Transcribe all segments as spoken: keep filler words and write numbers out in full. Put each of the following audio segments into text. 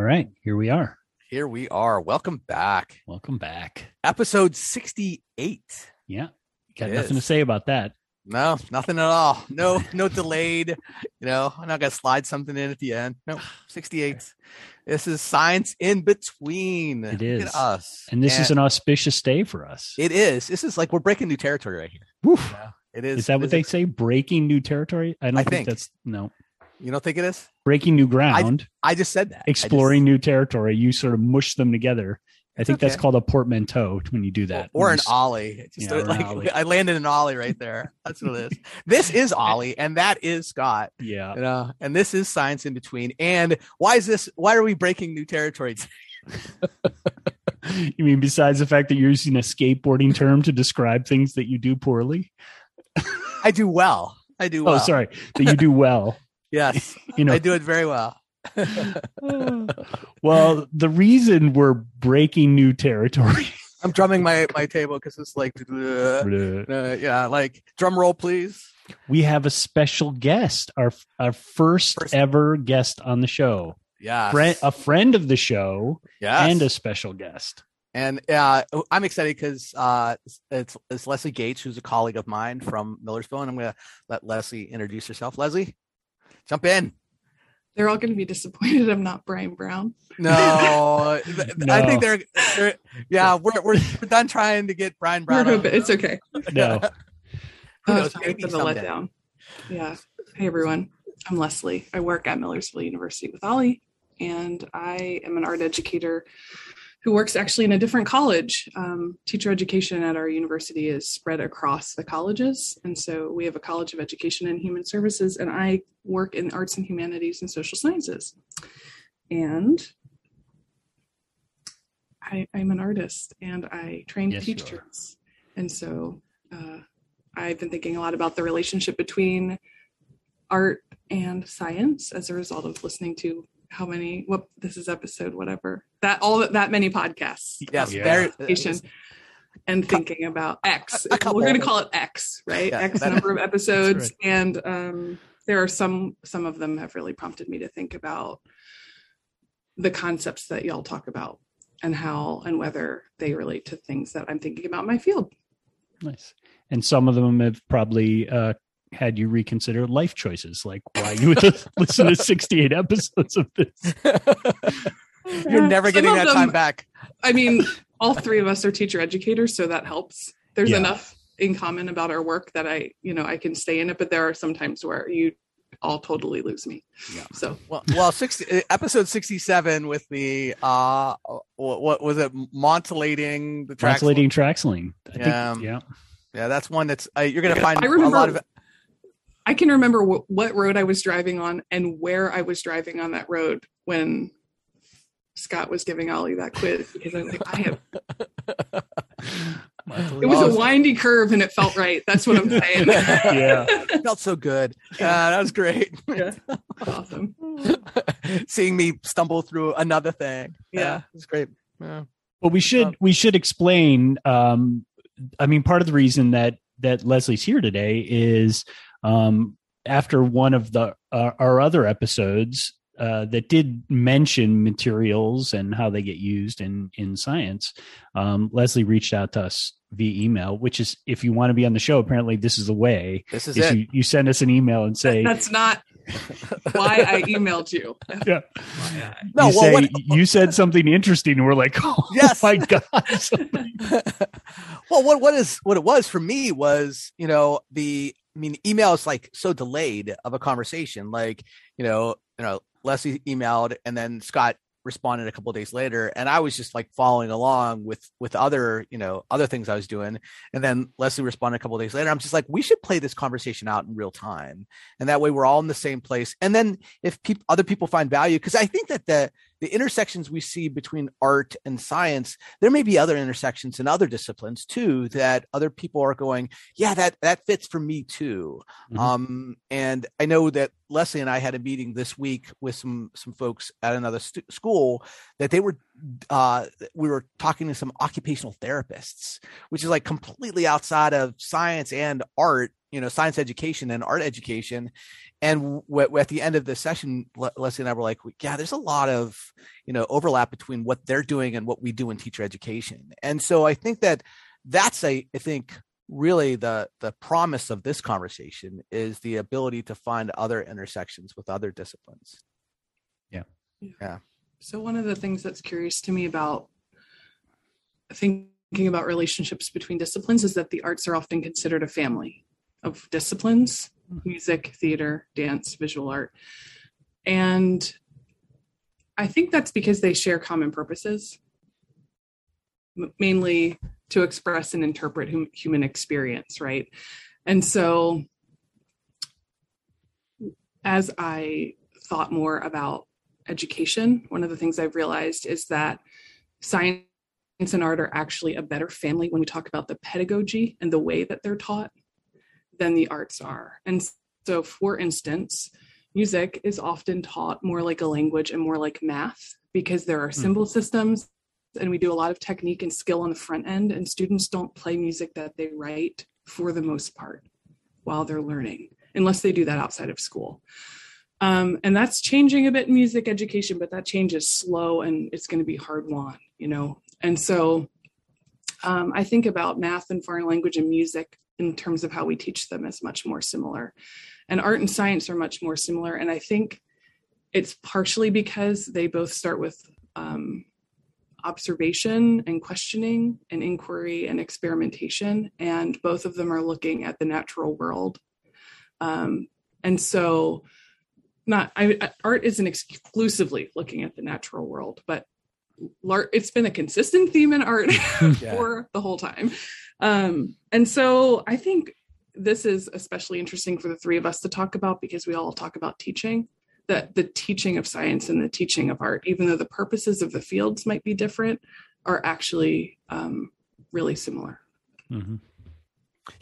All right, here we are. Here we are. Welcome back. Welcome back. Episode sixty-eight. Yeah. Got it nothing is. to say about that. No, nothing at all. No, no delayed. You know, I'm not going to slide something in at the end. No, nope, sixty-eight. This is Science in Between. It is. Look at us. And this and is an auspicious day for us. It is. This is like we're breaking new territory right here. Woof. Yeah, it is. Is that it what is they a... say? Breaking new territory? I don't I think, think that's no. You don't think it is? Breaking new ground. I, I just said that. Exploring just... new territory. You sort of mush them together. I think okay. that's called a portmanteau when you do that. Or, or an just, ollie. Just yeah, or like, an ollie. I landed an ollie right there. That's what it is. This is Ollie, and that is Scott. Yeah. You know? And this is Science in Between. And why is this? Why are we breaking new territory? You mean besides the fact that you're using a skateboarding term to describe things that you do poorly? I do well. I do well. Oh, sorry. That you do well. Yes. You know, I do it very well. Well, the reason we're breaking new territory. I'm drumming my, my table because it's like, uh, yeah, like drum roll, please. We have a special guest, our our first, first. ever guest on the show. Yeah, Fre- a friend of the show, yes. and a special guest. And uh, I'm excited because uh, it's it's Leslie Gates, who's a colleague of mine from Millersville, and I'm going to let Leslie introduce herself. Leslie, jump in. They're all going to be disappointed I'm not Brian Brown. No, no. I think they're, they're yeah, we're, we're we're done trying to get Brian Brown. It's okay. No. Who knows, sorry for the letdown. Yeah. Hey, everyone. I'm Leslie. I work at Millersville University with Ollie, and I am an art educator who works actually in a different college. Um, teacher education at our university is spread across the colleges. And so we have a College of Education and Human Services, and I work in arts and humanities and social sciences. And I, I'm an artist, and I train yes, teachers. And so uh, I've been thinking a lot about the relationship between art and science as a result of listening to how many, what, this is episode, whatever, that all that many podcasts. Yes. Yeah. And thinking about X. We're going to call it X, right? Yeah, X number of episodes. Right. And um, there are some, some of them have really prompted me to think about the concepts that y'all talk about and how, and whether they relate to things that I'm thinking about in my field. Nice. And some of them have probably, uh, had you reconsider life choices, like why you would listen to sixty-eight episodes of this. You're never Some getting that them, time back. I mean, all three of us are teacher educators, so that helps. There's yeah. enough in common about our work that I, you know, I can stay in it, but there are some times where you all totally lose me. Yeah. So, well, well, sixty episode sixty-seven with the, uh, what was it? Montilating the track. Montilating traxling. I yeah. Think, yeah. Yeah. That's one that's, uh, you're going to find I remember, a lot of I can remember w- what road I was driving on and where I was driving on that road when Scott was giving Ollie that quiz, because I was like, I have. It was a windy curve and it felt right. That's what I'm saying. Yeah, it felt so good. Yeah, that was great. Yeah, awesome. Seeing me stumble through another thing. Yeah, yeah, it was great. Yeah. But we should we should explain. Um, I mean, part of the reason that that Leslie's here today is. Um, after one of the uh, our other episodes uh, that did mention materials and how they get used in in science, um, Leslie reached out to us via email. Which is, if you want to be on the show, apparently this is the way. This is, is it. You, you send us an email and say that's not why I emailed you. Yeah. I, no, you, well, say, what, you said something interesting, and we're like, oh yes. my god. Well, what what is what it was for me was, you know, the. I mean, email is like so delayed of a conversation. Like, you know, you know, Leslie emailed and then Scott responded a couple of days later, and I was just like following along with with other, you know, other things I was doing. And then Leslie responded a couple of days later. I'm just like, we should play this conversation out in real time, and that way we're all in the same place. And then if pe- other people find value, because I think that the the intersections we see between art and science, there may be other intersections in other disciplines too that other people are going, yeah, that that fits for me too. Mm-hmm. Um, and I know that Leslie and I had a meeting this week with some some folks at another st- school that they were uh, we were talking to some occupational therapists, which is like completely outside of science and art, you know, science education and art education. And w- w- at the end of the session, Le- Leslie and I were like, yeah, there's a lot of, you know, overlap between what they're doing and what we do in teacher education. And so I think that that's, a, I think, really the the promise of this conversation is the ability to find other intersections with other disciplines. Yeah. Yeah. So one of the things that's curious to me about thinking about relationships between disciplines is that the arts are often considered a family of disciplines, music, theater, dance, visual art. And I think that's because they share common purposes, mainly to express and interpret hum- human experience, right? And so as I thought more about education, one of the things I've realized is that science and art are actually a better family when we talk about the pedagogy and the way that they're taught than the arts are. And so, for instance, music is often taught more like a language and more like math because there are symbol mm-hmm. systems, and we do a lot of technique and skill on the front end, and students don't play music that they write for the most part while they're learning, unless they do that outside of school. Um, and that's changing a bit in music education, but that change is slow and it's going to be hard won, you know? And so um, I think about math and foreign language and music in terms of how we teach them as much more similar. And art and science are much more similar. And I think it's partially because they both start with um, observation and questioning and inquiry and experimentation. And both of them are looking at the natural world. Um, and so not I, art isn't exclusively looking at the natural world, but it's been a consistent theme in art yeah. for the whole time. Um, and so I think this is especially interesting for the three of us to talk about because we all talk about teaching, that the teaching of science and the teaching of art, even though the purposes of the fields might be different, are actually um, really similar. Mm-hmm.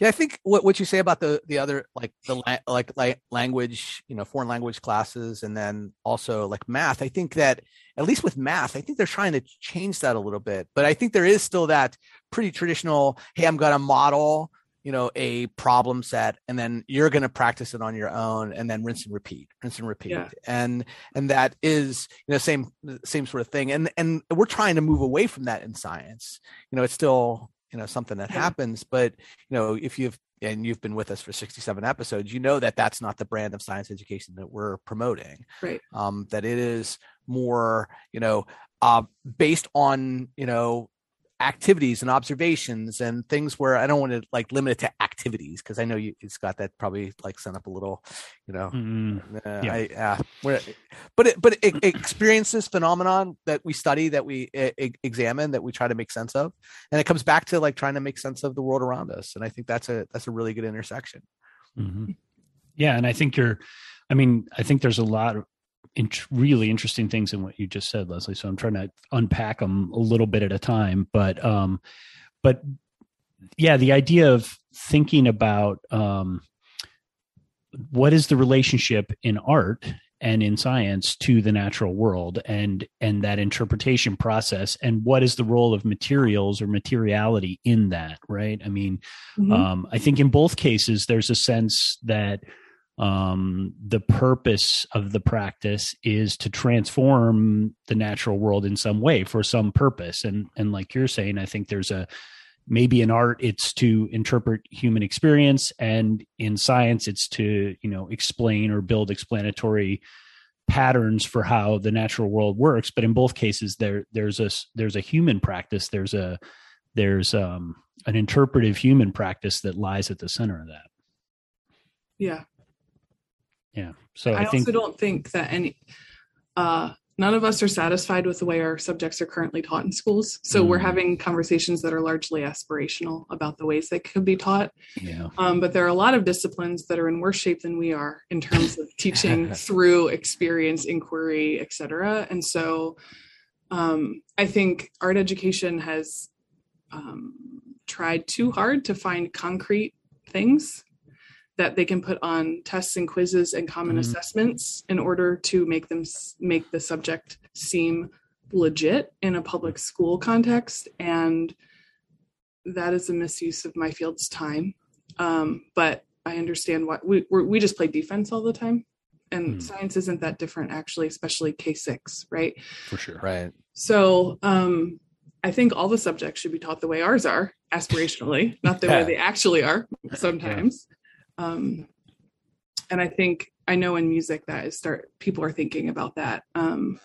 Yeah, I think what, what you say about the the other like the la- like like language, you know, foreign language classes, and then also like math. I think that at least with math, I think they're trying to change that a little bit. But I think there is still that pretty traditional, hey, I'm going to model, you know, a problem set, and then you're going to practice it on your own, and then rinse and repeat, rinse and repeat, yeah. and and that is, you know, same same sort of thing. And and we're trying to move away from that in science. You know, it's still, you know, something that yeah. happens, but you know, if you've, and you've been with us for sixty-seven episodes, you know, that that's not the brand of science education that we're promoting, right? Um, that it is more, you know, uh, based on, you know, activities and observations and things where I don't want to like limit it to activities. Cause I know you, Scott, that probably like sent up a little, you know, mm, uh, yeah. I, uh, we're, but, it, but it, it experiences phenomenon that we study, that we it, examine, that we try to make sense of. And it comes back to like trying to make sense of the world around us. And I think that's a, that's a really good intersection. Mm-hmm. Yeah. And I think you're, I mean, I think there's a lot of Int- really interesting things in what you just said, Leslie. So I'm trying to unpack them a little bit at a time, but, um, but yeah, the idea of thinking about um, what is the relationship in art and in science to the natural world, and, and that interpretation process, and what is the role of materials or materiality in that, right? I mean, mm-hmm. um, I think in both cases, there's a sense that Um, the purpose of the practice is to transform the natural world in some way for some purpose. And, and like you're saying, I think there's a, maybe in art, it's to interpret human experience, and in science, it's to, you know, explain or build explanatory patterns for how the natural world works. But in both cases, there, there's a, there's a human practice. There's a, there's, um, an interpretive human practice that lies at the center of that. Yeah. Yeah. So I, I think, also don't think that any, uh, none of us are satisfied with the way our subjects are currently taught in schools. So mm-hmm. we're having conversations that are largely aspirational about the ways they could be taught. Yeah. Um, but there are a lot of disciplines that are in worse shape than we are in terms of teaching through experience, inquiry, et cetera. And so um, I think art education has um, tried too hard to find concrete things that they can put on tests and quizzes and common mm-hmm. assessments in order to make them make the subject seem legit in a public school context. And that is a misuse of my field's time. Um, but I understand why we we're, we just play defense all the time, and mm. science isn't that different actually, especially K six, right? For sure, right. So um, I think all the subjects should be taught the way ours are, aspirationally, not the yeah. way they actually are sometimes. Yeah. Um, and I think I know in music that is start people are thinking about that. Um,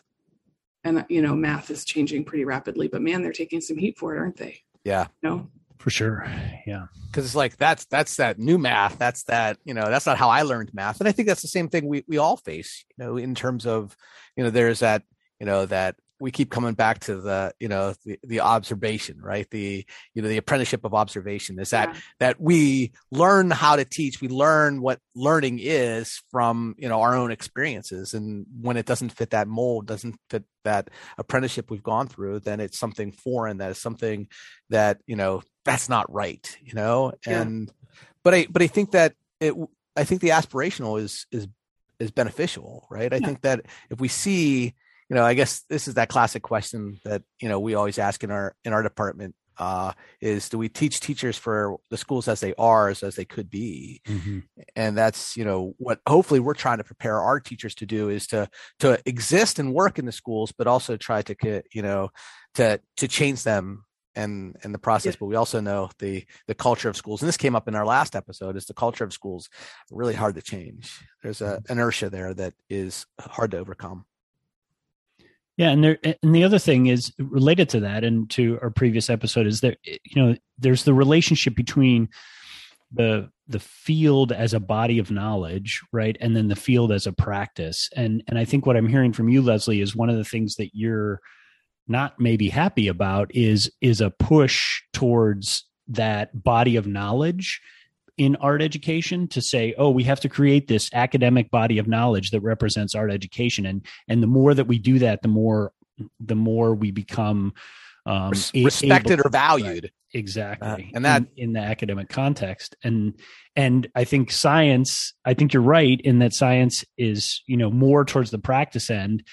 and you know, math is changing pretty rapidly, but man, they're taking some heat for it, aren't they? Yeah. You know? For sure. Yeah. Cause it's like, that's, that's that new math. That's that, you know, that's not how I learned math. And I think that's the same thing we, we all face, you know, in terms of, you know, there's that, you know, that we keep coming back to the, you know, the, the observation, right. The, you know, the apprenticeship of observation is that, yeah. that we learn how to teach. We learn what learning is from, you know, our own experiences. And when it doesn't fit that mold, doesn't fit that apprenticeship we've gone through, then it's something foreign. That is something that, you know, that's not right, you know? And, yeah. but I, but I think that it, I think the aspirational is, is, is beneficial, right? I yeah. think that if we see, you know, I guess this is that classic question that, you know, we always ask in our, in our department uh, is, do we teach teachers for the schools as they are, as, as they could be? Mm-hmm. And that's, you know, what hopefully we're trying to prepare our teachers to do is to, to exist and work in the schools, but also try to, you know, to, to change them. And and the process, yeah. but we also know the the culture of schools, and this came up in our last episode, is the culture of schools really hard to change. There's a inertia there that is hard to overcome. Yeah, and there and the other thing is related to that, and to our previous episode, is that you know there's the relationship between the the field as a body of knowledge, right, and then the field as a practice. And and I think what I'm hearing from you, Leslie, is one of the things that you're not maybe happy about is, is a push towards that body of knowledge in art education to say, oh, we have to create this academic body of knowledge that represents art education. And, and the more that we do that, the more, the more we become um, respected able, or valued. Right? Exactly. Uh, and that in, in the academic context. And, and I think science, I think you're right in that science is, you know, more towards the practice end.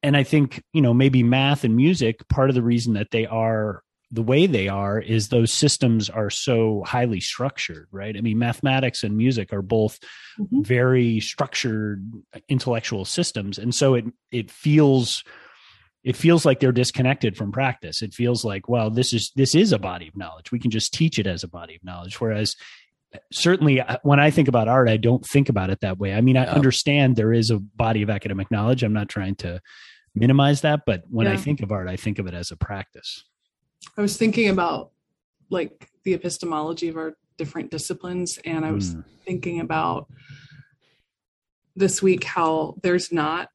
And I think, you know, maybe math and music, part of the reason that they are the way they are is those systems are so highly structured, right? I mean, mathematics and music are both mm-hmm. very structured intellectual systems. And so it it feels it feels like they're disconnected from practice. It feels like, well, this is this is a body of knowledge. We can just teach it as a body of knowledge. Whereas certainly when I think about art, I don't think about it that way. I mean, I understand there is a body of academic knowledge. I'm not trying to minimize that, but when yeah. I think of art, I think of it as a practice. I was thinking about like the epistemology of our different disciplines. And I was mm. thinking about this week, how there's not,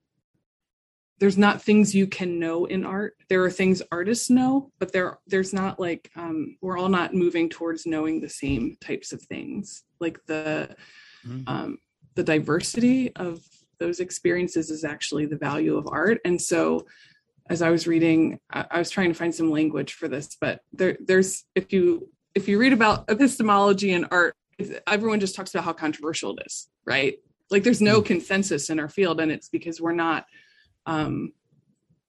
there's not things you can know in art. There are things artists know, but there there's not like, um, we're all not moving towards knowing the same types of things. Like the, mm-hmm. um, the diversity of those experiences is actually the value of art. And so as I was reading, I, I was trying to find some language for this, but there there's, if you, if you read about epistemology and art, everyone just talks about how controversial it is, right? Like there's no mm-hmm. consensus in our field, and it's because we're not, Um,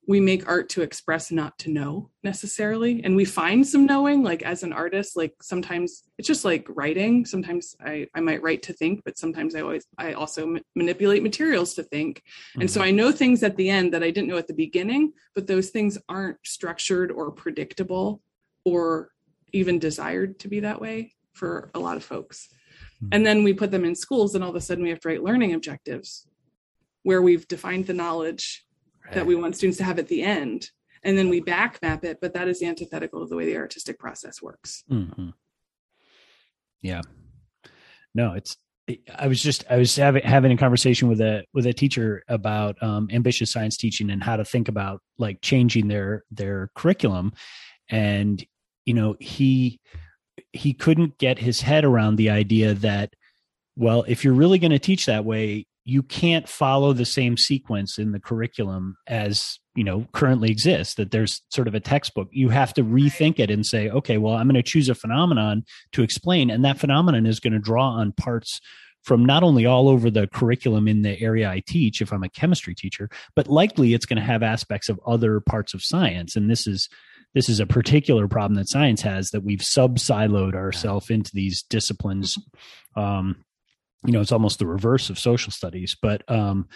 we make art to express, not to know necessarily. And we find some knowing, like as an artist, like sometimes it's just like writing. Sometimes I, I might write to think, but sometimes I always, I also ma- manipulate materials to think. Mm-hmm. And so I know things at the end that I didn't know at the beginning, but those things aren't structured or predictable or even desired to be that way for a lot of folks. Mm-hmm. And then we put them in schools and all of a sudden we have to write learning objectives, where we've defined the knowledge right. that we want students to have at the end, and then we back map it, but that is antithetical to the way the artistic process works. Mm-hmm. Yeah, no, it's, I was just, I was having, having a conversation with a, with a teacher about um, ambitious science teaching and how to think about like changing their, their curriculum. And, you know, he, he couldn't get his head around the idea that, well, if you're really going to teach that way, you can't follow the same sequence in the curriculum as, you know, currently exists, that there's sort of a textbook. You have to rethink it and say, okay, well, I'm going to choose a phenomenon to explain. And that phenomenon is going to draw on parts from not only all over the curriculum in the area I teach, if I'm a chemistry teacher, but likely it's going to have aspects of other parts of science. And this is, this is a particular problem that science has, that we've sub-siloed ourselves into these disciplines, um, you know, it's almost the reverse of social studies. But, um,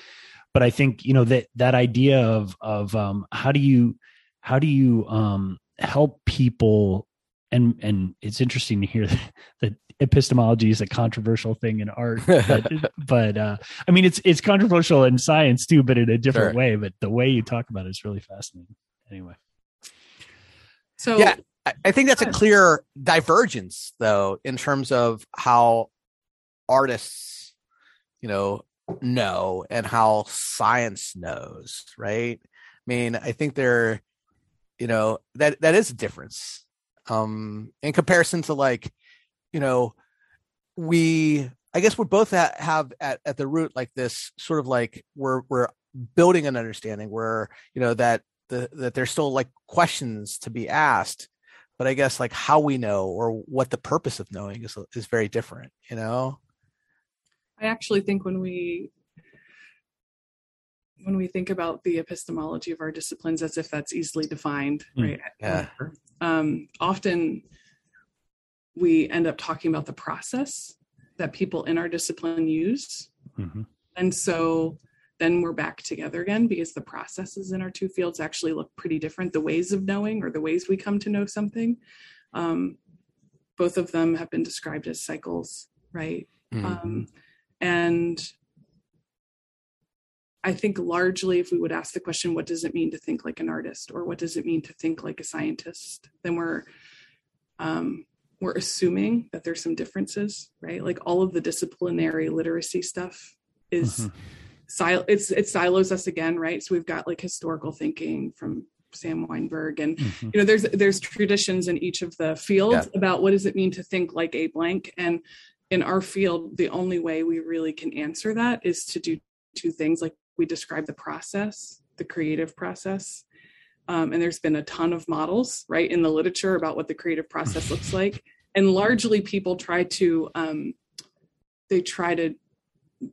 but I think, you know, that, that idea of, of, um, how do you, how do you, um, help people? And, and it's interesting to hear that, that epistemology is a controversial thing in art, but, but, uh, I mean, it's, it's controversial in science too, but in a different sure. way, but the way you talk about it is really fascinating anyway. So yeah, I think that's a clear divergence though, in terms of how artists, you know, know and how science knows, right? I mean, I think they're, you know, that, that is a difference, um, in comparison to like, you know, we, I guess we're both at, have at, at the root, like this sort of like, we're, we're building an understanding where, you know, that, the, that there's still like questions to be asked, but I guess like how we know or what the purpose of knowing is, is very different, you know? I actually think when we, when we think about the epistemology of our disciplines, as if that's easily defined, right? Yeah. Um, often we end up talking about the process that people in our discipline use. Mm-hmm. And so then we're back together again, because the processes in our two fields actually look pretty different. The ways of knowing, or the ways we come to know something. Um, both of them have been described as cycles, right? Mm-hmm. Um, and I think largely if we would ask the question, what does it mean to think like an artist, or what does it mean to think like a scientist? Then we're, um, we're assuming that there's some differences, right? Like all of the disciplinary literacy stuff is, mm-hmm. sil- it's, it silos us again, right? So we've got like historical thinking from Sam Weinberg and, mm-hmm. you know, there's, there's traditions in each of the fields yeah. about what does it mean to think like a blank. And in our field, the only way we really can answer that is to do two things. Like, we describe the process, the creative process. Um, and there's been a ton of models, right, in the literature about what the creative process looks like. And largely people try to, um, they try to,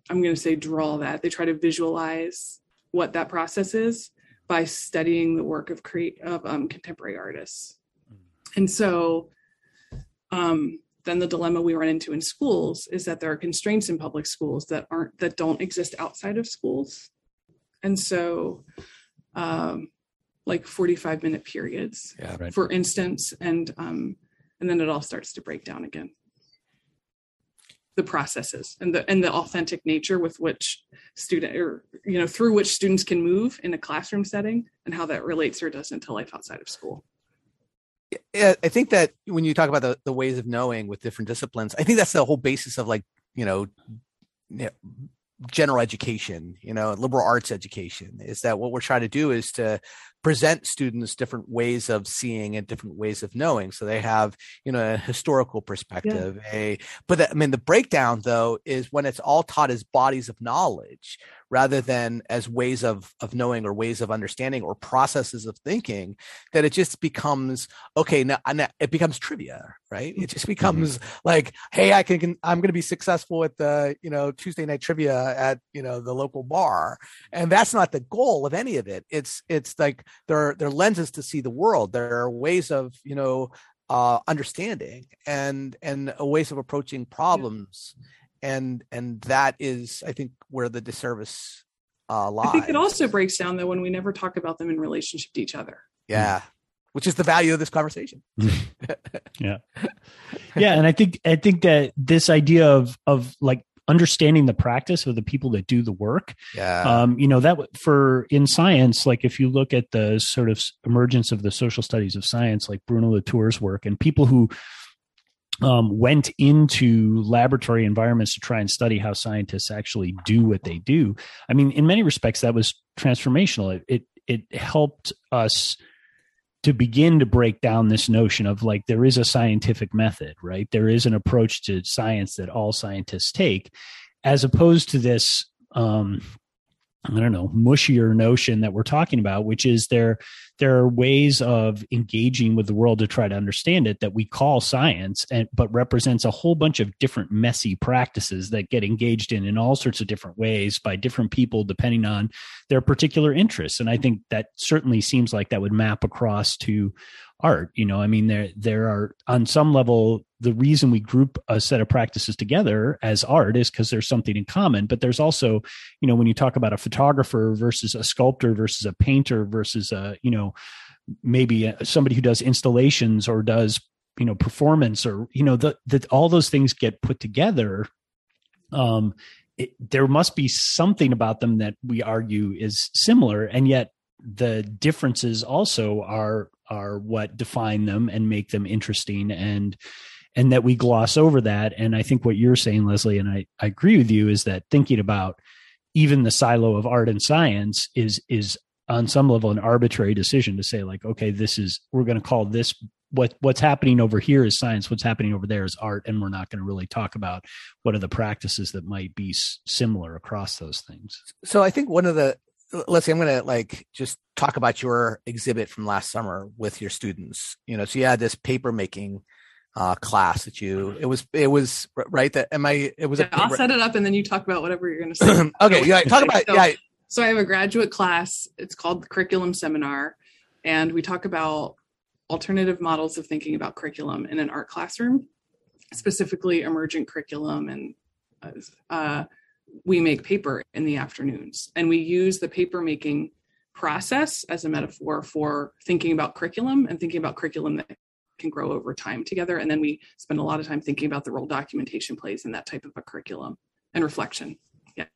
I'm going to say draw that. They try to visualize what that process is by studying the work of cre- of um, contemporary artists. And so um, then the dilemma we run into in schools is that there are constraints in public schools that aren't, that don't exist outside of schools. And so um, like forty-five minute periods, yeah, right. for instance, and um, and then it all starts to break down again. The processes and the and the authentic nature with which student, or, you know, through which students can move in a classroom setting, and how that relates or doesn't to life outside of school. Yeah, I think that when you talk about the, the ways of knowing with different disciplines, I think that's the whole basis of like, you know, you know, general education, you know, liberal arts education, is that what we're trying to do is to present students different ways of seeing and different ways of knowing. So they have, you know, a historical perspective, yeah. a, but the, I mean, the breakdown though, is when it's all taught as bodies of knowledge rather than as ways of, of knowing or ways of understanding or processes of thinking, that it just becomes, okay, now, now it becomes trivia, right? It just becomes mm-hmm. like, hey, I can, can I'm going to be successful at the, you know, Tuesday night trivia at, you know, the local bar. And that's not the goal of any of it. It's, it's like there are, there are lenses to see the world. There are ways of, you know, uh, understanding and, and ways of approaching problems. Yeah. And and that is, I think, where the disservice uh, lies. I think it also breaks down, though, when we never talk about them in relationship to each other. Yeah, which is the value of this conversation. yeah, yeah, and I think I think that this idea of of like understanding the practice of the people that do the work. Yeah, um, you know, that for in science, like if you look at the sort of emergence of the social studies of science, like Bruno Latour's work, and people who Um, went into laboratory environments to try and study how scientists actually do what they do. I mean, in many respects, that was transformational. It it, it helped us to begin to break down this notion of like, there is a scientific method, right? There is an approach to science that all scientists take, as opposed to this, um, I don't know, mushier notion that we're talking about, which is there, there are ways of engaging with the world to try to understand it that we call science, and but represents a whole bunch of different messy practices that get engaged in in all sorts of different ways by different people, depending on their particular interests. And I think that certainly seems like that would map across to art. You know, I mean, there, there are on some level the reason we group a set of practices together as art is because there's something in common. But there's also, you know, when you talk about a photographer versus a sculptor versus a painter versus a, you know, maybe a, somebody who does installations or does, you know, performance or, you know, the, the, all those things get put together. Um, it, there must be something about them that we argue is similar. And yet the differences also are, are what define them and make them interesting, and, and that we gloss over that. And I think what you're saying, Leslie, and I, I agree with you, is that thinking about even the silo of art and science is, is on some level an arbitrary decision to say, like, okay, this is, we're going to call this, what what's happening over here is science, what's happening over there is art. And we're not going to really talk about what are the practices that might be s- similar across those things. So I think one of the, let's say I'm going to like just talk about your exhibit from last summer with your students, you know, so you had this paper making uh, class that you, it was, it was right. That am I, it was, yeah, a, I'll set it up and then you talk about whatever you're going to say. Okay. Yeah. Talk about, so, yeah. So I have a graduate class, it's called the curriculum seminar. And we talk about alternative models of thinking about curriculum in an art classroom, specifically emergent curriculum. And uh, we make paper in the afternoons, and we use the paper making process as a metaphor for thinking about curriculum and thinking about curriculum that can grow over time together. And then we spend a lot of time thinking about the role documentation plays in that type of a curriculum and reflection. Yeah.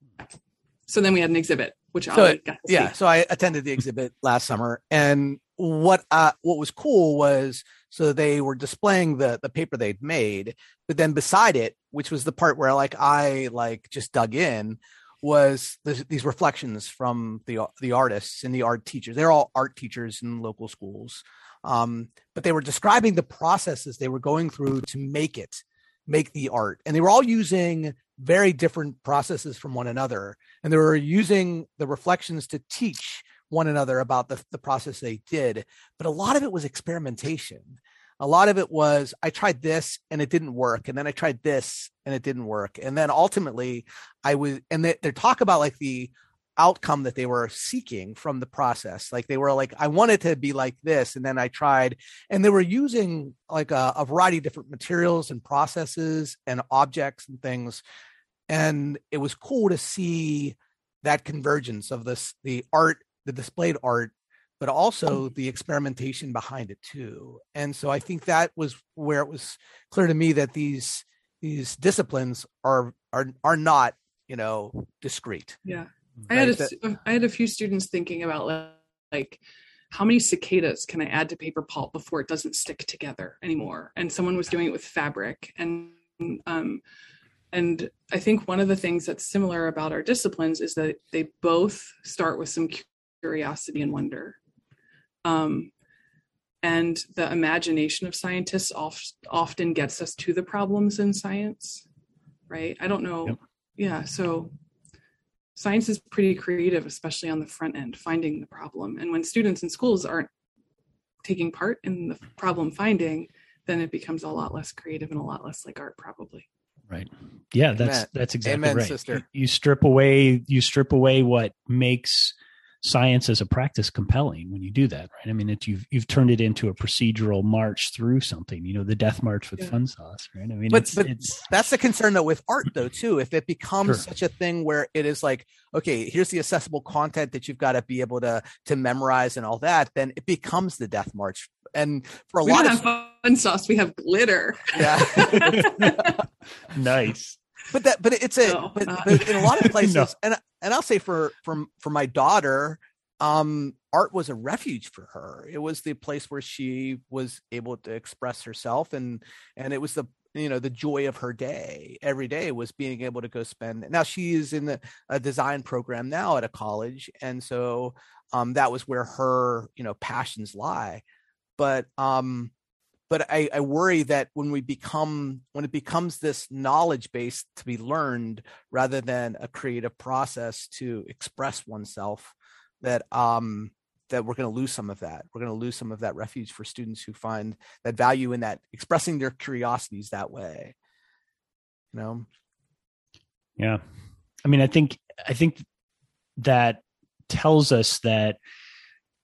So then we had an exhibit, which so, I got to see. Yeah. So I attended the exhibit last summer, and what uh, what was cool was, so they were displaying the the paper they'd made, but then beside it, which was the part where like I like just dug in, was this, these reflections from the the artists and the art teachers. They're all art teachers in local schools, um, but they were describing the processes they were going through to make it, make the art, and they were all using very different processes from one another, and they were using the reflections to teach one another about the, the process they did. But a lot of it was experimentation. A lot of it was, I tried this and it didn't work. And then I tried this and it didn't work. And then ultimately I was, and they, they talk about like the outcome that they were seeking from the process. Like they were like, I wanted to be like this. And then I tried, and they were using like a, a variety of different materials and processes and objects and things. And it was cool to see that convergence of this, the art, the displayed art, but also the experimentation behind it too. And so I think that was where it was clear to me that these these disciplines are are are not, you know, discrete. Yeah, right? I had a, that, I had a few students thinking about like, how many cicadas can I add to paper pulp before it doesn't stick together anymore? And someone was doing it with fabric, and um, and I think one of the things that's similar about our disciplines is that they both start with some curiosity and wonder, um, and the imagination of scientists oft, often gets us to the problems in science, right? I don't know. Yep. Yeah. So science is pretty creative, especially on the front end, finding the problem. And when students in schools aren't taking part in the problem finding, then it becomes a lot less creative and a lot less like art, probably. Right. Yeah, that's, Amen. that's exactly Amen, right. Sister. You strip away, you strip away what makes science as a practice compelling when you do that, right? I mean, it, you've you've turned it into a procedural march through something, you know, the death march with yeah. fun sauce, right? I mean, but, it's, but it's... that's the concern though with art though too. If it becomes sure. such a thing where it is like, okay, here's the accessible content that you've got to be able to to memorize and all that, then it becomes the death march. And for a we lot don't of have fun sauce, we have glitter. Yeah, nice. But that, but it's a, no, but, but in a lot of places, no. and and I'll say for for for my daughter, um, art was a refuge for her. It was the place where she was able to express herself, and and it was the you know the joy of her day. Every day was being able to go spend. Now she is in the, a design program now at a college, and so um, that was where her you know passions lie. But um. But I, I worry that when we become, when it becomes this knowledge base to be learned rather than a creative process to express oneself, that um, that we're going to lose some of that. We're going to lose some of that refuge for students who find that value in that, expressing their curiosities that way. You know? Yeah. I mean, I think I think that tells us that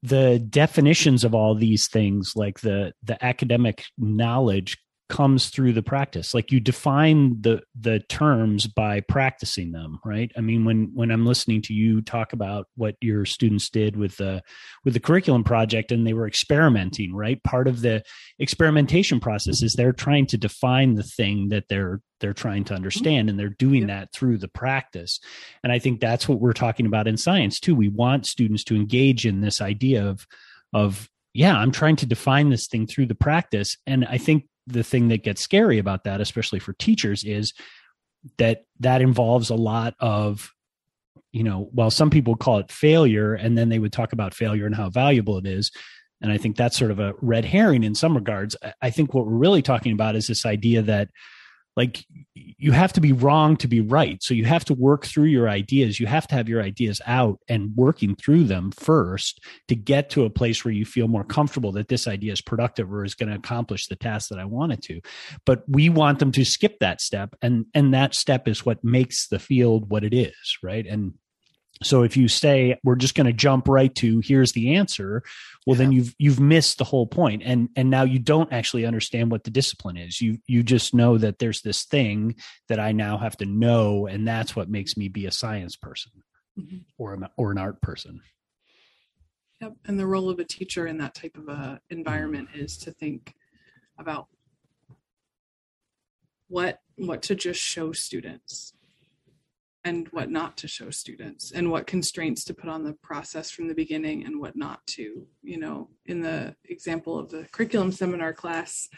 the definitions of all these things, like the the academic knowledge comes through the practice. Like, you define the the terms by practicing them, right? I mean, when when I'm listening to you talk about what your students did with the with the curriculum project, and they were experimenting, right? Part of the experimentation process is they're trying to define the thing that they're they're trying to understand, and they're doing yeah. that through the practice. And I think that's what we're talking about in science too. We want students to engage in this idea of of yeah, I'm trying to define this thing through the practice. And I think the thing that gets scary about that, especially for teachers, is that that involves a lot of, you know, well, some people call it failure, and then they would talk about failure and how valuable it is. And I think that's sort of a red herring in some regards. I think what we're really talking about is this idea that, like, you have to be wrong to be right. So you have to work through your ideas. You have to have your ideas out and working through them first to get to a place where you feel more comfortable that this idea is productive or is going to accomplish the task that I want it to. But we want them to skip that step. And, and that step is what makes the field what it is, right? And so if you say, we're just going to jump right to, here's the answer, well, yeah. then you've, you've missed the whole point. And, and now you don't actually understand what the discipline is. You, you just know that there's this thing that I now have to know. And that's what makes me be a science person mm-hmm. or, an, or an art person. Yep. And the role of a teacher in that type of a environment is to think about what, what to just show students, and what not to show students, and what constraints to put on the process from the beginning and what not to. You know, in the example of the curriculum seminar class,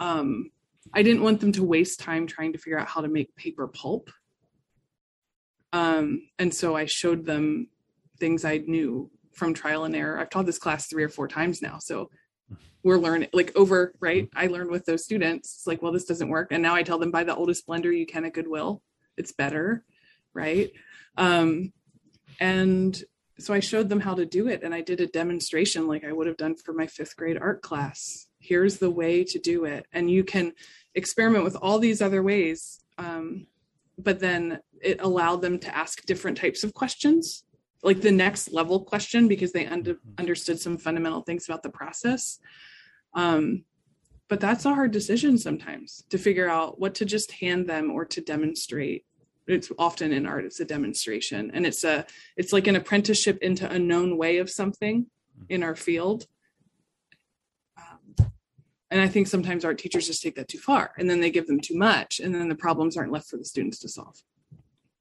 um, I didn't want them to waste time trying to figure out how to make paper pulp. Um, and so I showed them things I knew from trial and error. I've taught this class three or four times now. So we're learning, like, over, right? I learned with those students. It's like, well, this doesn't work. And now I tell them, buy the oldest blender you can at Goodwill. It's better, right? Um, and so I showed them how to do it, and I did a demonstration like I would have done for my fifth grade art class. Here's the way to do it. And you can experiment with all these other ways, um, but then it allowed them to ask different types of questions, like the next level question, because they un- understood some fundamental things about the process. Um, But that's a hard decision sometimes, to figure out what to just hand them or to demonstrate. It's often in art, it's a demonstration. And it's a it's like an apprenticeship into a known way of something in our field. Um, and I think sometimes art teachers just take that too far, and then they give them too much, and then the problems aren't left for the students to solve.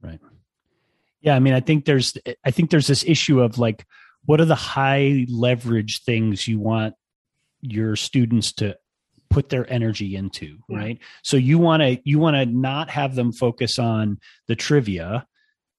Right. Yeah, I mean, I think there's I think there's this issue of, like, what are the high leverage things you want your students to put their energy into, right? Yeah. So you want to, you want to not have them focus on the trivia,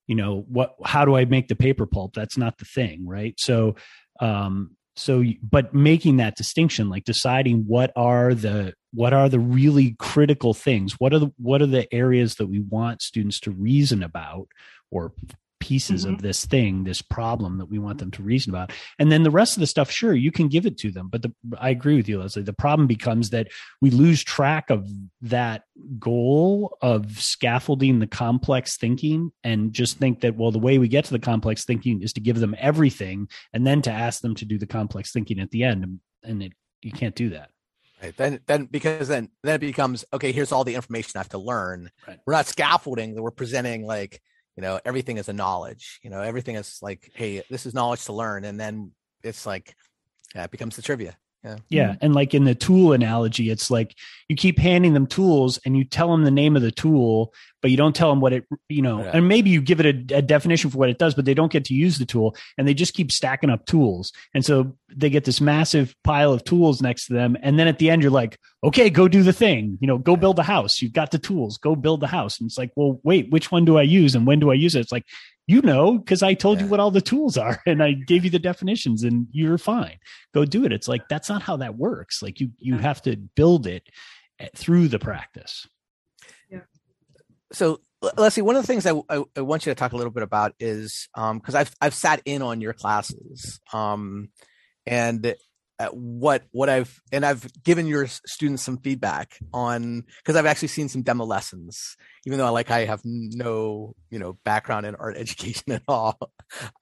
you know, what, how do I make the paper pulp? That's not the thing, right? So, um, so, but making that distinction, like deciding what are the, what are the really critical things? What are the, what are the areas that we want students to reason about, or pieces mm-hmm. of this thing, this problem that we want them to reason about. And then the rest of the stuff, sure, you can give it to them. But the, I agree with you, Leslie. The problem becomes that we lose track of that goal of scaffolding the complex thinking, and just think that, well, the way we get to the complex thinking is to give them everything and then to ask them to do the complex thinking at the end. And, and it, you can't do that. Right. Then, then, because then, then it becomes, okay, here's all the information I have to learn. Right. We're not scaffolding, we're presenting, like, you know, everything is a knowledge, you know, everything is like, hey, this is knowledge to learn. And then it's like, yeah, it becomes the trivia. Yeah. Yeah. And like in the tool analogy, it's like you keep handing them tools and you tell them the name of the tool, but you don't tell them what it, you know, yeah. and maybe you give it a, a definition for what it does, but they don't get to use the tool, and they just keep stacking up tools. And so they get this massive pile of tools next to them. And then at the end, you're like, okay, go do the thing, you know, go build the house. You've got the tools, go build the house. And it's like, well, wait, which one do I use? And when do I use it? It's like, you know, because I told yeah. you what all the tools are, and I gave you the definitions, and you're fine. Go do it. It's like, that's not how that works. Like you, you have to build it through the practice. Yeah. So Leslie, one of the things I, I, I want you to talk a little bit about is um, because I've I've sat in on your classes, um, and what what I've and I've given your students some feedback on, because I've actually seen some demo lessons, even though I like I have no, you know, background in art education at all.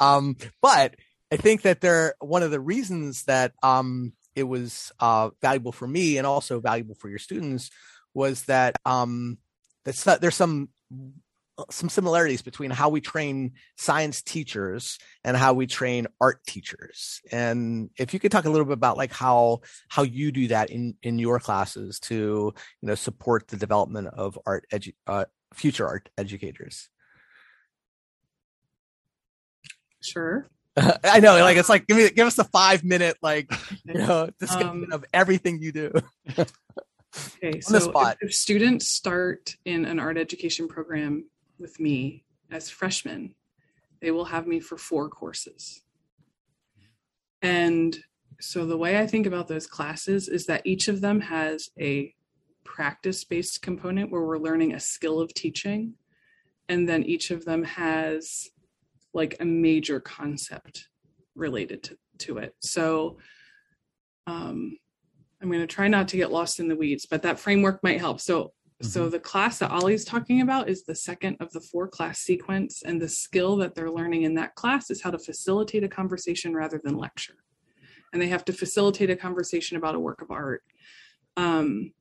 Um, but I think that they're one of the reasons that um, it was uh, valuable for me and also valuable for your students was that um, that's not, there's some some similarities between how we train science teachers and how we train art teachers. And if you could talk a little bit about like how how you do that in, in your classes to, you know, support the development of art edu- uh, future art educators. Sure. I know, like it's like give me give us the five minute like you know discussion um, of everything you do. Okay, so if, if students start in an art education program with me as freshmen, they will have me for four courses. And so the way I think about those classes is that each of them has a practice-based component where we're learning a skill of teaching, and then each of them has like a major concept related to, to it. So um, I'm going to try not to get lost in the weeds, but that framework might help. So, mm-hmm. so the class that Ollie's talking about is the second of the four class sequence, and the skill that they're learning in that class is how to facilitate a conversation rather than lecture. And they have to facilitate a conversation about a work of art. Um,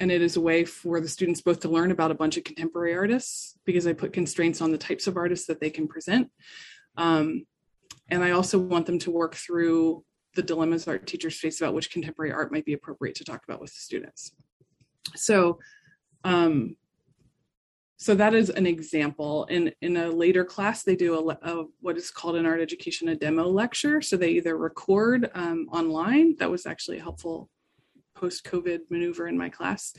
And it is a way for the students both to learn about a bunch of contemporary artists, because I put constraints on the types of artists that they can present. Um, and I also want them to work through the dilemmas art teachers face about which contemporary art might be appropriate to talk about with the students. So, um, so that is an example. In, in a later class, they do a, a what is called in art education, a demo lecture. So they either record um, online. That was actually helpful post-COVID maneuver in my class,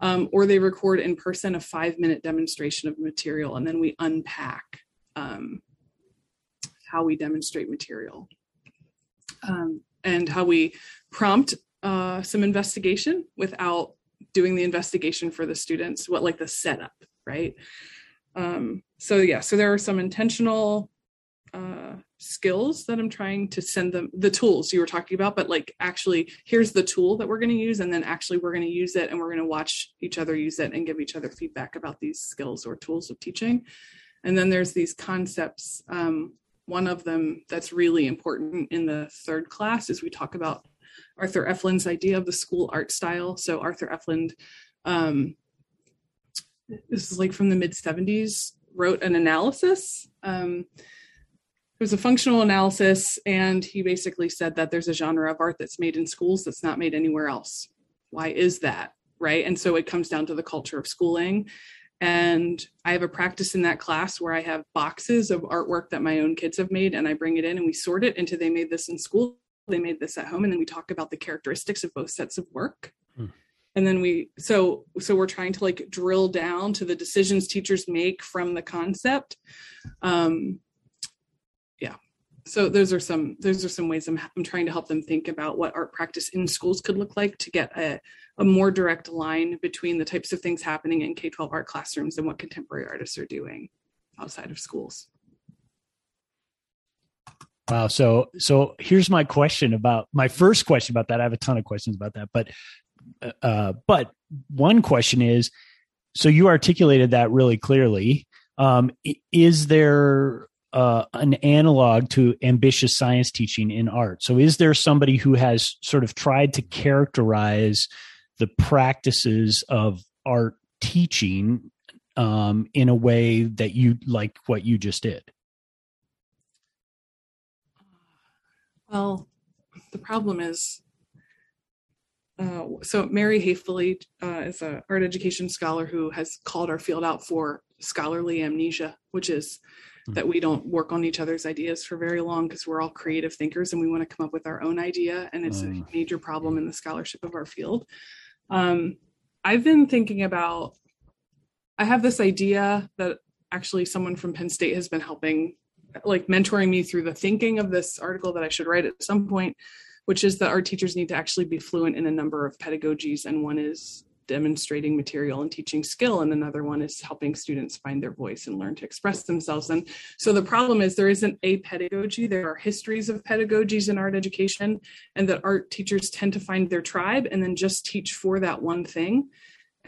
um, or they record in person a five-minute demonstration of material, and then we unpack um, how we demonstrate material um, and how we prompt uh, some investigation without doing the investigation for the students, what like the setup, right? Um, so yeah, so there are some intentional uh, skills that I'm trying to send them, the tools you were talking about, but like actually here's the tool that we're going to use. And then actually we're going to use it and we're going to watch each other use it and give each other feedback about these skills or tools of teaching. And then there's these concepts. Um, one of them that's really important in the third class is we talk about Arthur Efland's idea of the school art style. So Arthur Efland, um, this is like from the mid seventies, wrote an analysis, um, it was a functional analysis, and he basically said that there's a genre of art that's made in schools that's not made anywhere else. Why is that, right? And so it comes down to the culture of schooling. And I have a practice in that class where I have boxes of artwork that my own kids have made, and I bring it in and we sort it into they made this in school, they made this at home, and then we talk about the characteristics of both sets of work. Mm. And then we, so so we're trying to like drill down to the decisions teachers make from the concept. Um, So those are some those are some ways I'm I'm trying to help them think about what art practice in schools could look like to get a, a more direct line between the types of things happening in K twelve art classrooms and what contemporary artists are doing outside of schools. Wow. So so here's my question about my first question about that. I have a ton of questions about that, but uh, but one question is, so you articulated that really clearly. Um, is there Uh, an analog to ambitious science teaching in art? So is there somebody who has sort of tried to characterize the practices of art teaching um, in a way that you like what you just did? Well, the problem is, uh, so Mary Hafeli uh, is an art education scholar who has called our field out for scholarly amnesia, which is that we don't work on each other's ideas for very long because we're all creative thinkers and we want to come up with our own idea. And it's um, a major problem in the scholarship of our field. Um, I've been thinking about, I have this idea that actually someone from Penn State has been helping, like mentoring me through the thinking of this article that I should write at some point, which is that our teachers need to actually be fluent in a number of pedagogies. And one is demonstrating material and teaching skill, and another one is helping students find their voice and learn to express themselves. And so the problem is there isn't a pedagogy. There are histories of pedagogies in art education, and that art teachers tend to find their tribe and then just teach for that one thing.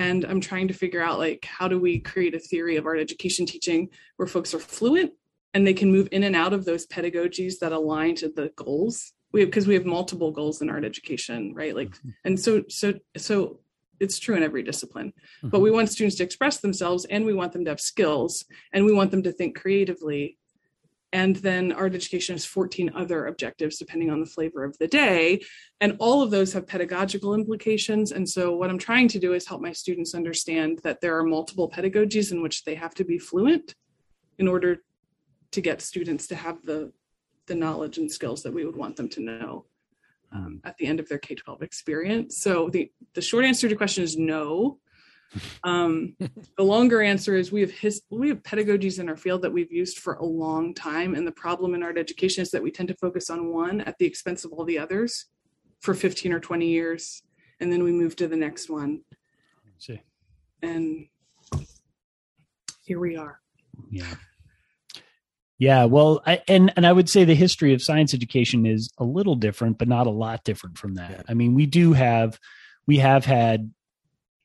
And I'm trying to figure out, like, how do we create a theory of art education teaching where folks are fluent and they can move in and out of those pedagogies that align to the goals we because we have multiple goals in art education, right? Like, mm-hmm. and so so so it's true in every discipline, mm-hmm. but we want students to express themselves, and we want them to have skills, and we want them to think creatively. And then art education has fourteen other objectives, depending on the flavor of the day. And all of those have pedagogical implications. And so what I'm trying to do is help my students understand that there are multiple pedagogies in which they have to be fluent in order to get students to have the, the knowledge and skills that we would want them to know um, at the end of their K twelve experience. So the, the short answer to the question is no. Um, the longer answer is we have his, we have pedagogies in our field that we've used for a long time. And the problem in art education is that we tend to focus on one at the expense of all the others for fifteen or twenty years. And then we move to the next one. See. And here we are. Yeah. Yeah. Well, I, and, and I would say the history of science education is a little different, but not a lot different from that. Yeah. I mean, we do have, we have had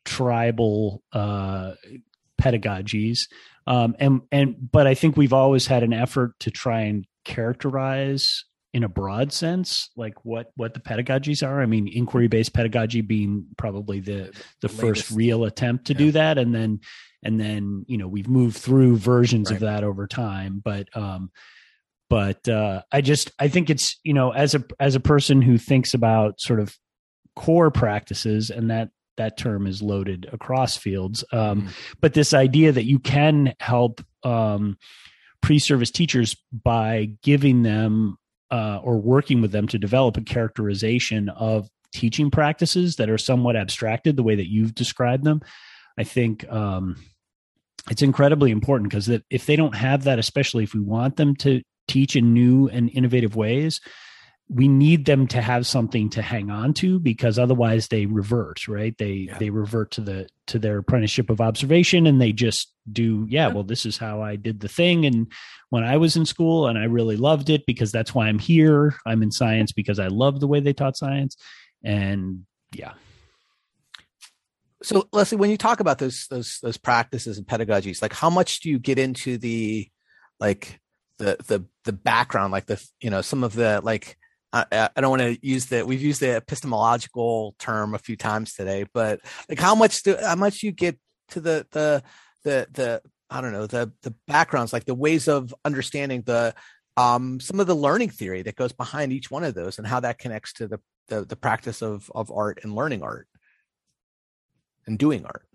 tribal uh, pedagogies. Um, and, and, but I think we've always had an effort to try and characterize in a broad sense, like what, what the pedagogies are. I mean, inquiry-based pedagogy being probably the, the, the first real attempt to yeah. do that. And then, and then, you know, we've moved through versions right. of that over time, but, um, but uh, I just, I think it's, you know, as a, as a person who thinks about sort of core practices, and that, that term is loaded across fields. Um, mm-hmm. But this idea that you can help um, pre-service teachers by giving them uh, or working with them to develop a characterization of teaching practices that are somewhat abstracted the way that you've described them. I think um, it's incredibly important, because if they don't have that, especially if we want them to teach in new and innovative ways, we need them to have something to hang on to, because otherwise they revert, right? They, yeah. they revert to the, to their apprenticeship of observation, and they just do. Yeah, well, this is how I did the thing. And when I was in school, and I really loved it, because that's why I'm here. I'm in science because I love the way they taught science. And yeah. So Leslie, when you talk about those, those, those practices and pedagogies, like how much do you get into the, like the, the, the background, like the, you know, some of the, like, I, I don't want to use the, we've used the epistemological term a few times today, but like how much do, how much you get to the, the, the, the, I don't know, the, the backgrounds, like the ways of understanding the, um, some of the learning theory that goes behind each one of those, and how that connects to the, the, the practice of, of art and learning art and doing art.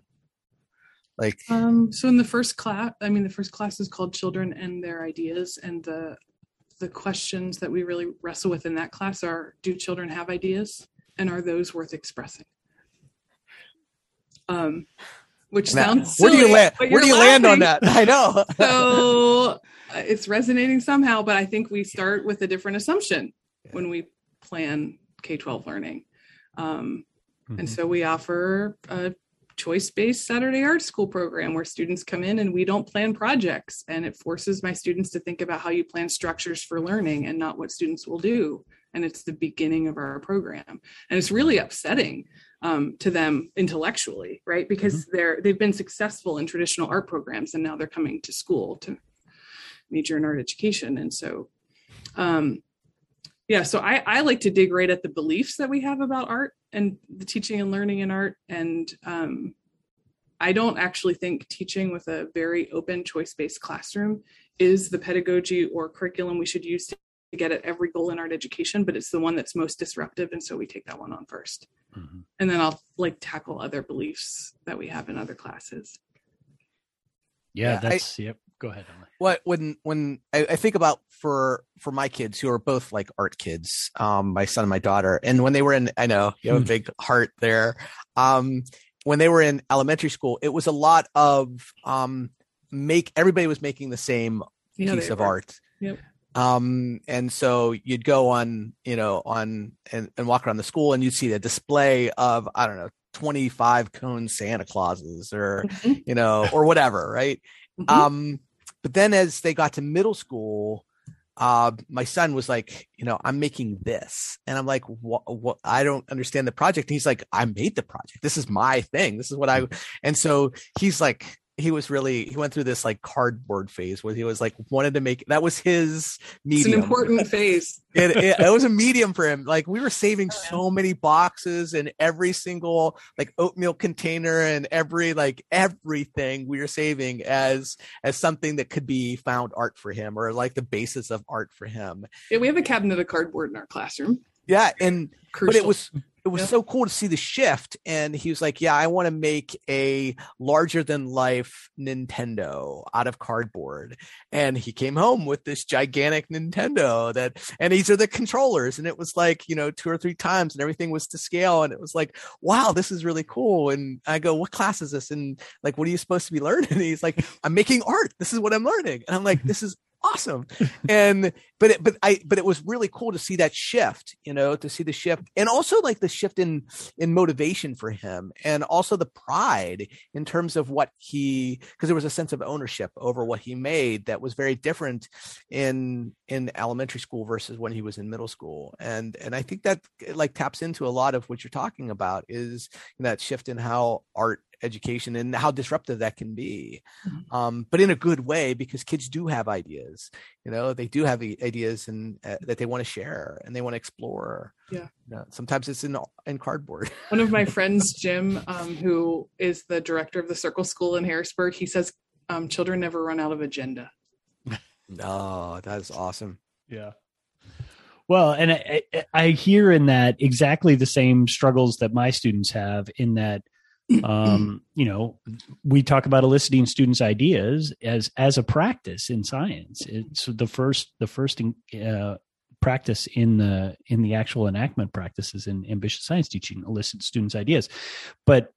Like, um, so in the first class, I mean, the first class is called Children and Their Ideas, and the, the questions that we really wrestle with in that class are, do children have ideas, and are those worth expressing? Um, which now, sounds silly, where do you land, where do you land on that? I know. So uh, it's resonating somehow, but I think we start with a different assumption yeah. when we plan K twelve learning. Um, mm-hmm. And so we offer a choice-based Saturday art school program where students come in and we don't plan projects, and it forces my students to think about how you plan structures for learning and not what students will do. And it's the beginning of our program, and it's really upsetting um, to them intellectually, right? Because mm-hmm. they're they've been successful in traditional art programs, and now they're coming to school to major in art education. And so um yeah so I I like to dig right at the beliefs that we have about art and the teaching and learning in art. And um, I don't actually think teaching with a very open choice-based classroom is the pedagogy or curriculum we should use to get at every goal in art education, but it's the one that's most disruptive. And so we take that one on first, mm-hmm. and then I'll like tackle other beliefs that we have in other classes. Yeah, yeah that's, I, yep. Go ahead, Emily. What, when, when I, I think about for, for my kids who are both like art kids, um, my son and my daughter, and when they were in, I know you have a big heart there. Um, when they were in elementary school, it was a lot of, um, make everybody was making the same yeah, piece of were. art. Yep. Um, and so you'd go on, you know, on and, and walk around the school, and you'd see the display of, I don't know, twenty-five cone Santa Clauses or, mm-hmm. you know, or whatever. Right. Mm-hmm. Um, But then as they got to middle school, uh, my son was like, you know, I'm making this. And I'm like, what, what? I don't understand the project. And he's like, I made the project. This is my thing. This is what I, and so he's like, he was really, he went through this like cardboard phase where he was like, wanted to make, that was his medium. It's an important phase. It, it, it was a medium for him. Like we were saving oh, so man. many boxes and every single like oatmeal container and every, like everything we were saving as, as something that could be found art for him or like the basis of art for him. Yeah. We have a cabinet of cardboard in our classroom. Yeah. And, Crucial. but it was, It was yep. so cool to see the shift. And he was like, yeah, I want to make a larger than life Nintendo out of cardboard. And he came home with this gigantic Nintendo that, and these are the controllers. And it was like, you know, two or three times and everything was to scale. And it was like, wow, this is really cool. And I go, what class is this? And like, what are you supposed to be learning? And he's like, I'm making art. This is what I'm learning. And I'm like, this is awesome. And but it, but I but it was really cool to see that shift, you know, to see the shift and also like the shift in in motivation for him and also the pride in terms of what he, because there was a sense of ownership over what he made that was very different in in elementary school versus when he was in middle school. And and I think that like taps into a lot of what you're talking about is that shift in how art education and how disruptive that can be, um, but in a good way, because kids do have ideas, you know, they do have ideas and uh, that they want to share and they want to explore. Yeah. You know, sometimes it's in, in cardboard. One of my friends, Jim, um, who is the director of the Circle School in Harrisburg, he says, um, children never run out of agenda. Oh, that is awesome. Yeah. Well, and I, I hear in that exactly the same struggles that my students have in that, um, you know, we talk about eliciting students' ideas as, as a practice in science. It's the first, the first, uh, practice in the, in the actual enactment practices in ambitious science teaching, elicit students' ideas. But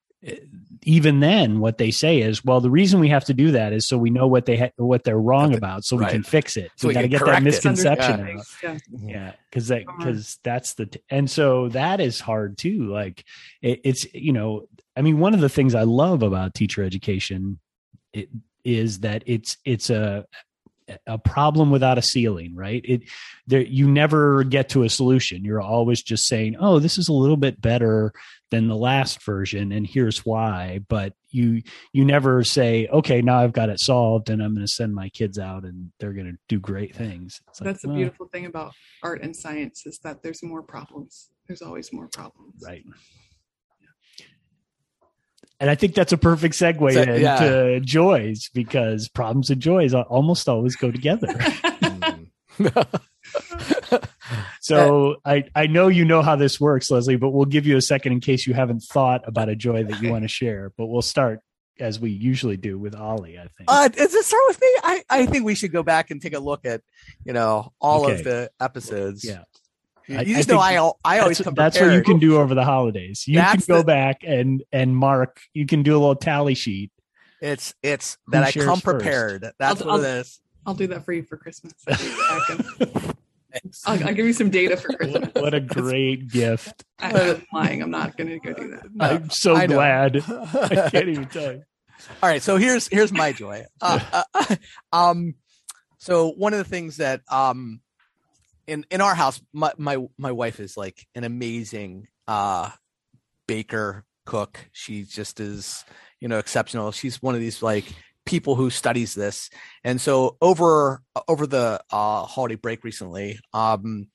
even then what they say is, well, the reason we have to do that is so we know what they, ha- what they're wrong about. So right. we can fix it. So, so we got to get that misconception. Under- yeah. Yeah. yeah. Cause that, cause that's the, t- and so that is hard too. Like it, it's, you know, I mean, one of the things I love about teacher education it, is that it's it's a a problem without a ceiling, right? It there you never get to a solution. You're always just saying, "Oh, this is a little bit better than the last version, and here's why." But you you never say, "Okay, now I've got it solved, and I'm going to send my kids out, and they're going to do great things." It's like, That's the well, beautiful thing about art and science is that there's more problems. There's always more problems, right? And I think that's a perfect segue so, into yeah. joys, because problems and joys almost always go together. So I, I know you know how this works, Leslie, but we'll give you a second in case you haven't thought about a joy that you want to share. But we'll start, as we usually do, with Ollie, I think. Uh, does it start with me? I, I think we should go back and take a look at, you know, all okay. of the episodes. Yeah. You I, just I know I, I always come prepared. That's what you can do over the holidays. You that's can go the, back and and mark. You can do a little tally sheet. It's it's that I come prepared. First. That's I'll, what I'll, it is. I'll do that for you for Christmas. I can, I'll, I'll give you some data for Christmas. What a great gift! I'm lying. I'm not going to go do that. No, I'm so I glad. I can't even tell you. All right, so here's here's my joy. Uh, uh, um, so one of the things that um. In in our house, my, my my wife is like an amazing uh, baker, cook. She just is, you know, exceptional. She's one of these like people who studies this. And so over over the uh, holiday break recently, um,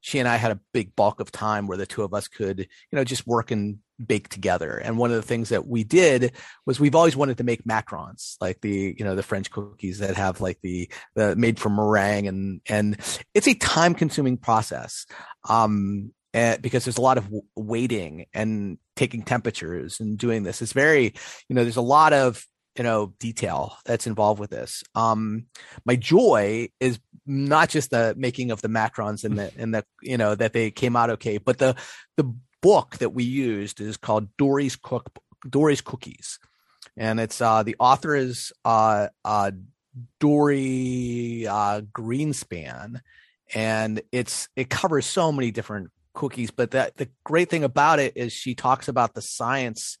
she and I had a big bulk of time where the two of us could, you know, just work and bake together. And one of the things that we did was we've always wanted to make macarons, like the, you know, the French cookies that have like the, the made from meringue, and, and it's a time consuming process. Um, and, because there's a lot of w- waiting and taking temperatures and doing this. It's very, you know, there's a lot of, you know, detail that's involved with this. Um, my joy is not just the making of the macarons and the, and the, you know, that they came out okay, but the, the, book that we used is called Dory's Cook Dory's Cookies, and it's uh, the author is uh, uh, Dory uh, Greenspan, and it's it covers so many different cookies. But that the great thing about it is she talks about the science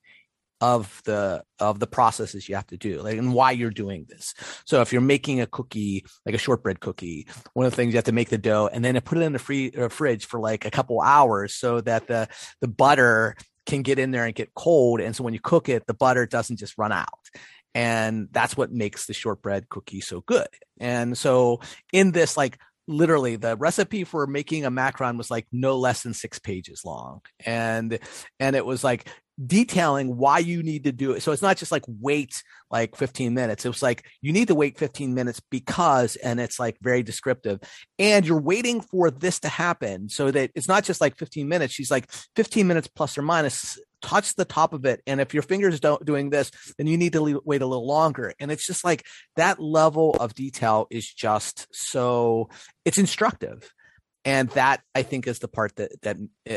of the of the processes you have to do, like, and why you're doing this. So if you're making a cookie, like a shortbread cookie, one of the things you have to make the dough and then put it in the free uh, fridge for like a couple hours so that the the butter can get in there and get cold, and so when you cook it, the butter doesn't just run out. And that's what makes the shortbread cookie so good. And so in this, like, literally the recipe for making a macaron was like no less than six pages long. And, and it was like detailing why you need to do it. So it's not just like wait like fifteen minutes. It was like, you need to wait fifteen minutes because, and it's like very descriptive, and you're waiting for this to happen so that it's not just like fifteen minutes. She's like fifteen minutes plus or minus, touch the top of it. And if your fingers don't doing this, then you need to leave, wait a little longer. And it's just like that level of detail is just so, it's instructive. And that, I think, is the part that that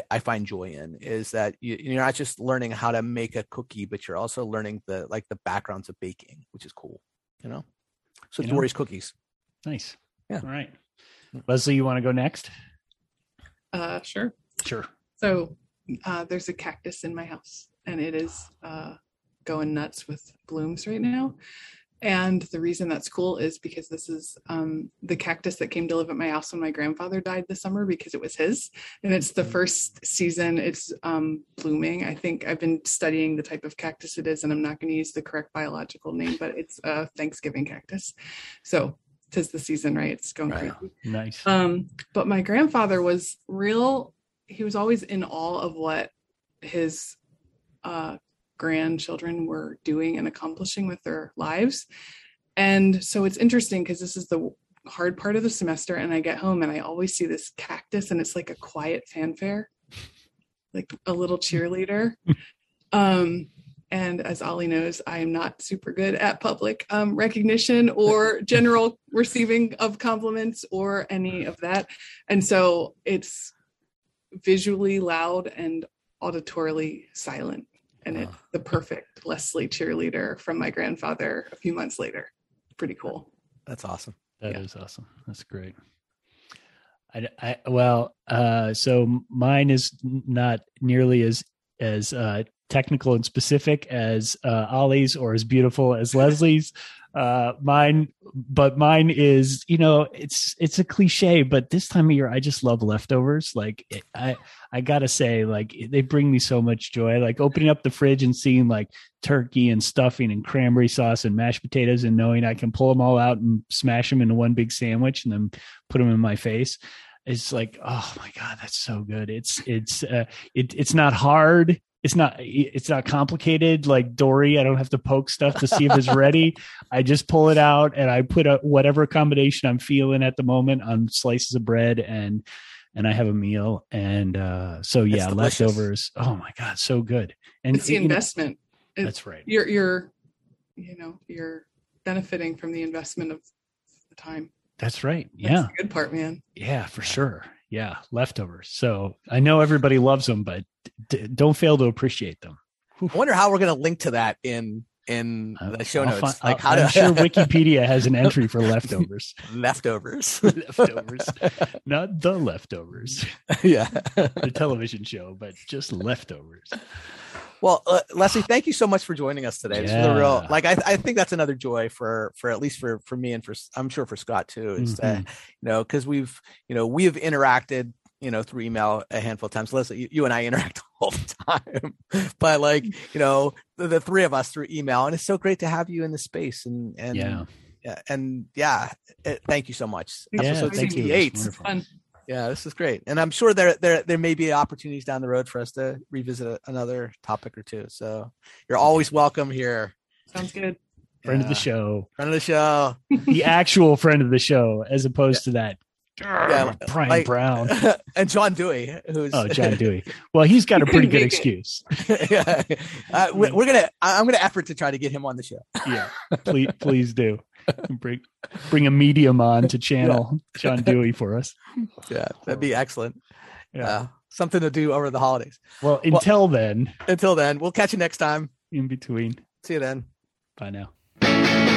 I find joy in, is that you, you're not just learning how to make a cookie, but you're also learning the, like, the backgrounds of baking, which is cool, you know? So you Dory's know? Cookies. Nice. Yeah. All right. Leslie, you want to go next? Uh, sure. Sure. So uh, there's a cactus in my house, and it is uh, going nuts with blooms right now. And the reason that's cool is because this is um, the cactus that came to live at my house when my grandfather died this summer, because it was his. And it's the first season it's um, blooming. I think I've been studying the type of cactus it is, and I'm not going to use the correct biological name, but it's a Thanksgiving cactus. So 'tis the season, right? It's going right. crazy. Nice. Um, but my grandfather was real. He was always in awe of what his uh grandchildren were doing and accomplishing with their lives. And so it's interesting because this is the hard part of the semester, and I get home and I always see this cactus, and it's like a quiet fanfare, like a little cheerleader. um and as Ollie knows, I am not super good at public um recognition or general receiving of compliments or any of that. And so it's visually loud and auditorily silent. And it's the perfect Leslie cheerleader from my grandfather a few months later. Pretty cool. That's awesome. That yeah. is awesome. That's great. I, I well, uh, so mine is not nearly as, as uh, technical and specific as uh, Ollie's or as beautiful as Leslie's. uh, mine, but mine is, you know, it's, it's a cliche, but this time of year, I just love leftovers. Like it, I, I gotta say, like, they bring me so much joy, like opening up the fridge and seeing like turkey and stuffing and cranberry sauce and mashed potatoes, and knowing I can pull them all out and smash them into one big sandwich and then put them in my face. It's like, oh my God, that's so good. It's, it's, uh, it, it's not hard. It's not, it's not complicated. Like Dory, I don't have to poke stuff to see if it's ready. I just pull it out and I put a, whatever combination I'm feeling at the moment on slices of bread, and, and I have a meal. And uh, so yeah, leftovers. Oh my God. So good. And it's the it, investment. You know, that's right. You're, you're, you know, you're benefiting from the investment of the time. That's right. That's yeah. The good part, man. Yeah, for sure. Yeah. Leftovers. So I know everybody loves them, but d- don't fail to appreciate them. Whew. I wonder how we're going to link to that in, in uh, the show I'll notes. Find, like how I'm to... sure Wikipedia has an entry for leftovers, leftovers, leftovers, not the leftovers. Yeah. The television show, but just leftovers. Well, uh, Leslie, thank you so much for joining us today. It's yeah. real, like I, I think that's another joy for, for at least for, for me, and for, I'm sure for Scott too, is mm-hmm. that, you know, cause we've, you know, we've interacted, you know, through email a handful of times. Leslie, you, you and I interact all the time, but like, you know, the, the three of us through email, and it's so great to have you in the space, and, and, yeah. yeah and yeah, it, thank you so much. Yeah, Episode thank sixty-eight. You. Yeah, this is great. And I'm sure there, there, there may be opportunities down the road for us to revisit a, another topic or two. So you're always welcome here. Sounds good. Friend yeah. of the show. Friend of the show. The actual friend of the show, as opposed yeah. to that. Yeah, Brian like, Brown and John Dewey. Who's oh, John Dewey. Well, he's got a pretty good excuse. yeah. uh, we're, we're going to, I'm going to effort to try to get him on the show. Yeah, please, please do. Bring, bring a medium on to channel yeah. John Dewey for us. Yeah, that'd be excellent. Yeah, uh, something to do over the holidays. Well, until well, then. Until then, we'll catch you next time. In between. See you then. Bye now.